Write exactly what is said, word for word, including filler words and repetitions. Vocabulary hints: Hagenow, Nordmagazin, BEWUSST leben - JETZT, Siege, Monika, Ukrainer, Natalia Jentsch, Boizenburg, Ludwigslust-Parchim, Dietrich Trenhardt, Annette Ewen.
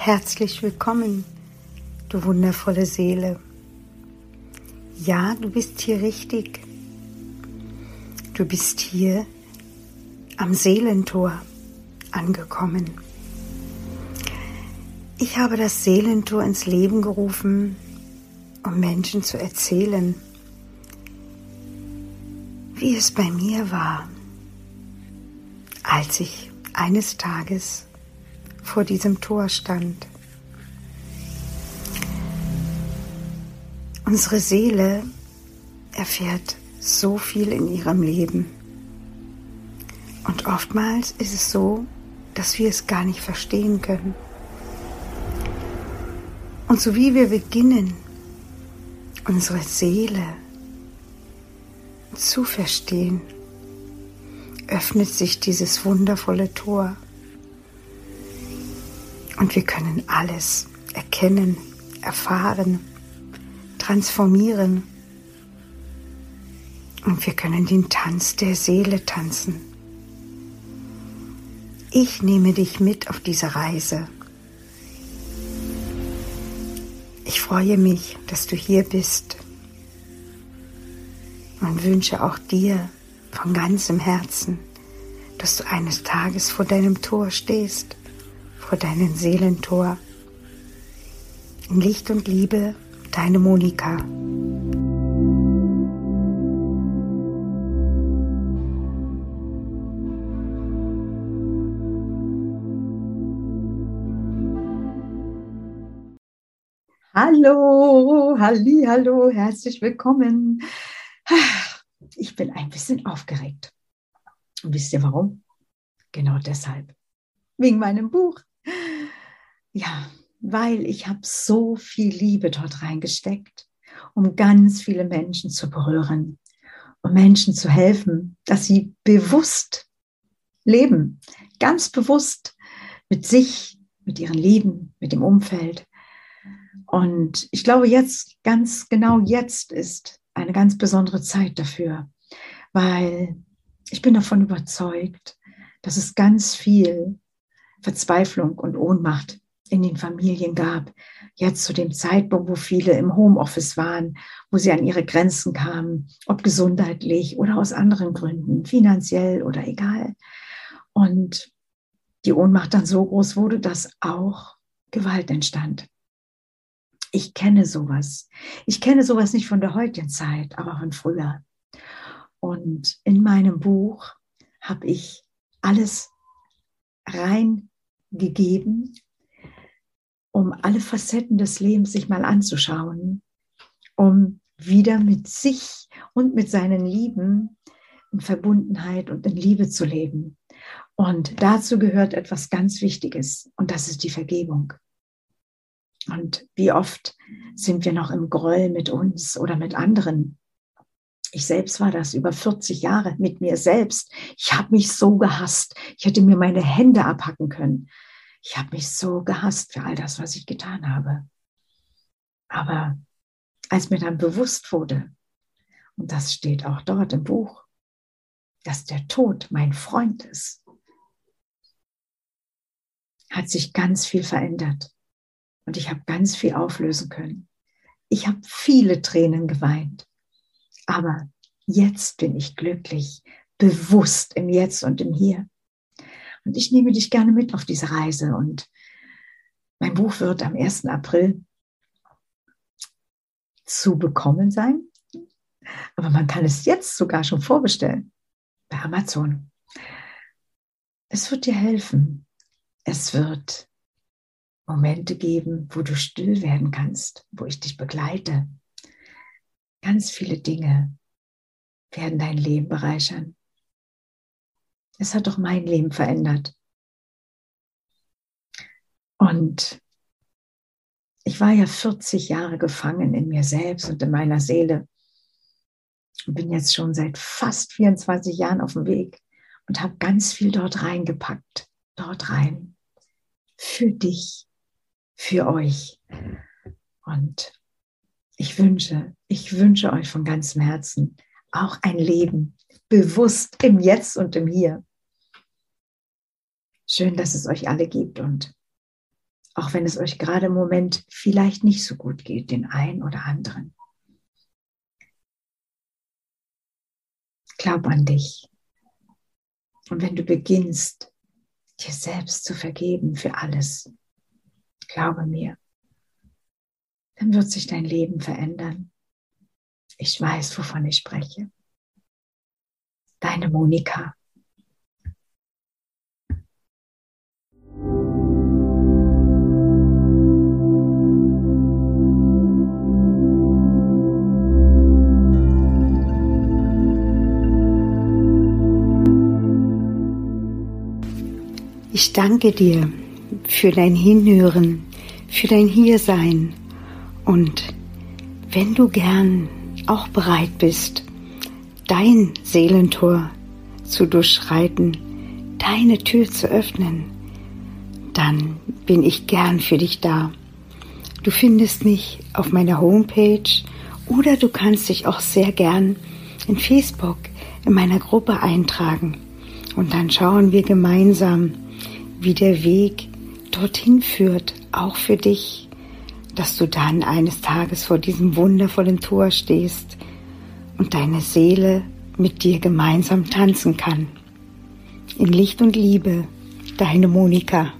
Herzlich willkommen, du wundervolle Seele. Ja, du bist hier richtig. Du bist hier am Seelentor angekommen. Ich habe das Seelentor ins Leben gerufen, um Menschen zu erzählen, wie es bei mir war, als ich eines Tages vor diesem Tor stand. Unsere Seele erfährt so viel in ihrem Leben. Und oftmals ist es so, dass wir es gar nicht verstehen können. Und so wie wir beginnen, unsere Seele zu verstehen, öffnet sich dieses wundervolle Tor. Und wir können alles erkennen, erfahren, transformieren. Und wir können den Tanz der Seele tanzen. Ich nehme dich mit auf diese Reise. Ich freue mich, dass du hier bist. Und wünsche auch dir von ganzem Herzen, dass du eines Tages vor deinem Tor stehst, vor deinem Seelentor. In Licht und Liebe, deine Monika. Hallo, halli, hallo, herzlich willkommen. Ich bin ein bisschen aufgeregt. Und wisst ihr warum? Genau deshalb. Wegen meinem Buch. Ja, weil ich habe so viel Liebe dort reingesteckt, um ganz viele Menschen zu berühren, um Menschen zu helfen, dass sie bewusst leben, ganz bewusst mit sich, mit ihren Lieben, mit dem Umfeld. Und ich glaube, jetzt, ganz genau jetzt ist eine ganz besondere Zeit dafür, weil ich bin davon überzeugt, dass es ganz viel Verzweiflung und Ohnmacht in den Familien gab, jetzt zu dem Zeitpunkt, wo viele im Homeoffice waren, wo sie an ihre Grenzen kamen, ob gesundheitlich oder aus anderen Gründen, finanziell oder egal. Und die Ohnmacht dann so groß wurde, dass auch Gewalt entstand. Ich kenne sowas. Ich kenne sowas nicht von der heutigen Zeit, aber von früher. Und in meinem Buch habe ich alles reingegeben, um alle Facetten des Lebens sich mal anzuschauen, um wieder mit sich und mit seinen Lieben in Verbundenheit und in Liebe zu leben. Und dazu gehört etwas ganz Wichtiges, und das ist die Vergebung. Und wie oft sind wir noch im Groll mit uns oder mit anderen? Ich selbst war das über vierzig Jahre mit mir selbst. Ich habe mich so gehasst. Ich hätte mir meine Hände abhacken können. Ich habe mich so gehasst für all das, was ich getan habe. Aber als mir dann bewusst wurde, und das steht auch dort im Buch, dass der Tod mein Freund ist, hat sich ganz viel verändert. Und ich habe ganz viel auflösen können. Ich habe viele Tränen geweint. Aber jetzt bin ich glücklich, bewusst im Jetzt und im Hier. Und ich nehme dich gerne mit auf diese Reise. Und mein Buch wird am ersten April zu bekommen sein. Aber man kann es jetzt sogar schon vorbestellen. Bei Amazon. Es wird dir helfen. Es wird Momente geben, wo du still werden kannst, wo ich dich begleite. Ganz viele Dinge werden dein Leben bereichern. Es hat auch mein Leben verändert. Und ich war ja vierzig Jahre gefangen in mir selbst und in meiner Seele. Und bin jetzt schon seit fast vierundzwanzig Jahren auf dem Weg und habe ganz viel dort reingepackt, dort rein, für dich. Für euch. Und ich wünsche, ich wünsche euch von ganzem Herzen auch ein Leben bewusst im Jetzt und im Hier. Schön, dass es euch alle gibt und Auch wenn es euch gerade im Moment vielleicht nicht so gut geht, den einen oder anderen. Glaub an dich. Und wenn du beginnst, dir selbst zu vergeben für alles, glaube mir, dann wird sich dein Leben verändern. Ich weiß, wovon ich spreche. Deine Monika. Ich danke dir für dein Hinhören, für dein Hiersein. Und wenn du gern auch bereit bist, dein Seelentor zu durchschreiten, deine Tür zu öffnen, dann bin ich gern für dich da. Du findest mich auf meiner Homepage oder du kannst dich auch sehr gern in Facebook in meiner Gruppe eintragen. Und dann schauen wir gemeinsam, wie der Weg dorthin führt, auch für dich, dass du dann eines Tages vor diesem wundervollen Tor stehst und deine Seele mit dir gemeinsam tanzen kann. In Licht und Liebe, deine Monika.